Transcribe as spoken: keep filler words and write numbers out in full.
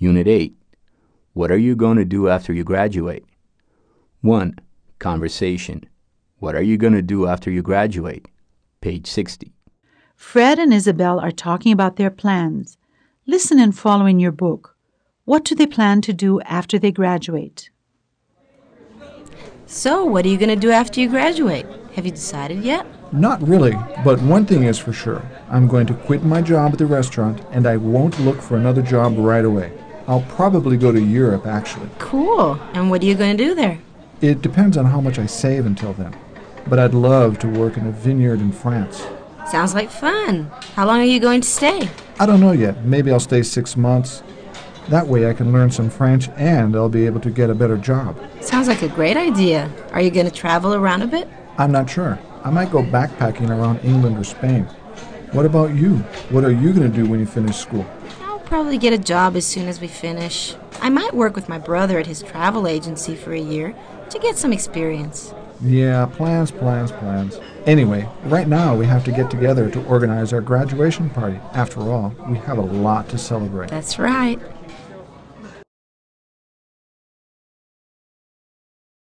Unit eight. What are you going to do after you graduate? one. Conversation. What are you going to do after you graduate? Page sixty. Fred and Isabel are talking about their plans. Listen and follow in your book. What do they plan to do after they graduate? So, what are you going to do after you graduate? Have you decided yet? Not really, but one thing is for sure. I'm going to quit my job at the restaurant, and I won't look for another job right away. I'll probably go to Europe, actually. Cool. And what are you going to do there? It depends on how much I save until then. But I'd love to work in a vineyard in France. Sounds like fun. How long are you going to stay? I don't know yet. Maybe I'll stay six months. That way I can learn some French and I'll be able to get a better job. Sounds like a great idea. Are you going to travel around a bit? I'm not sure. I might go backpacking around England or Spain. What about you? What are you going to do when you finish school? I'll probably get a job as soon as we finish. I might work with my brother at his travel agency for a year to get some experience. Yeah, plans, plans, plans. Anyway, right now we have to get together to organize our graduation party. After all, we have a lot to celebrate. That's right.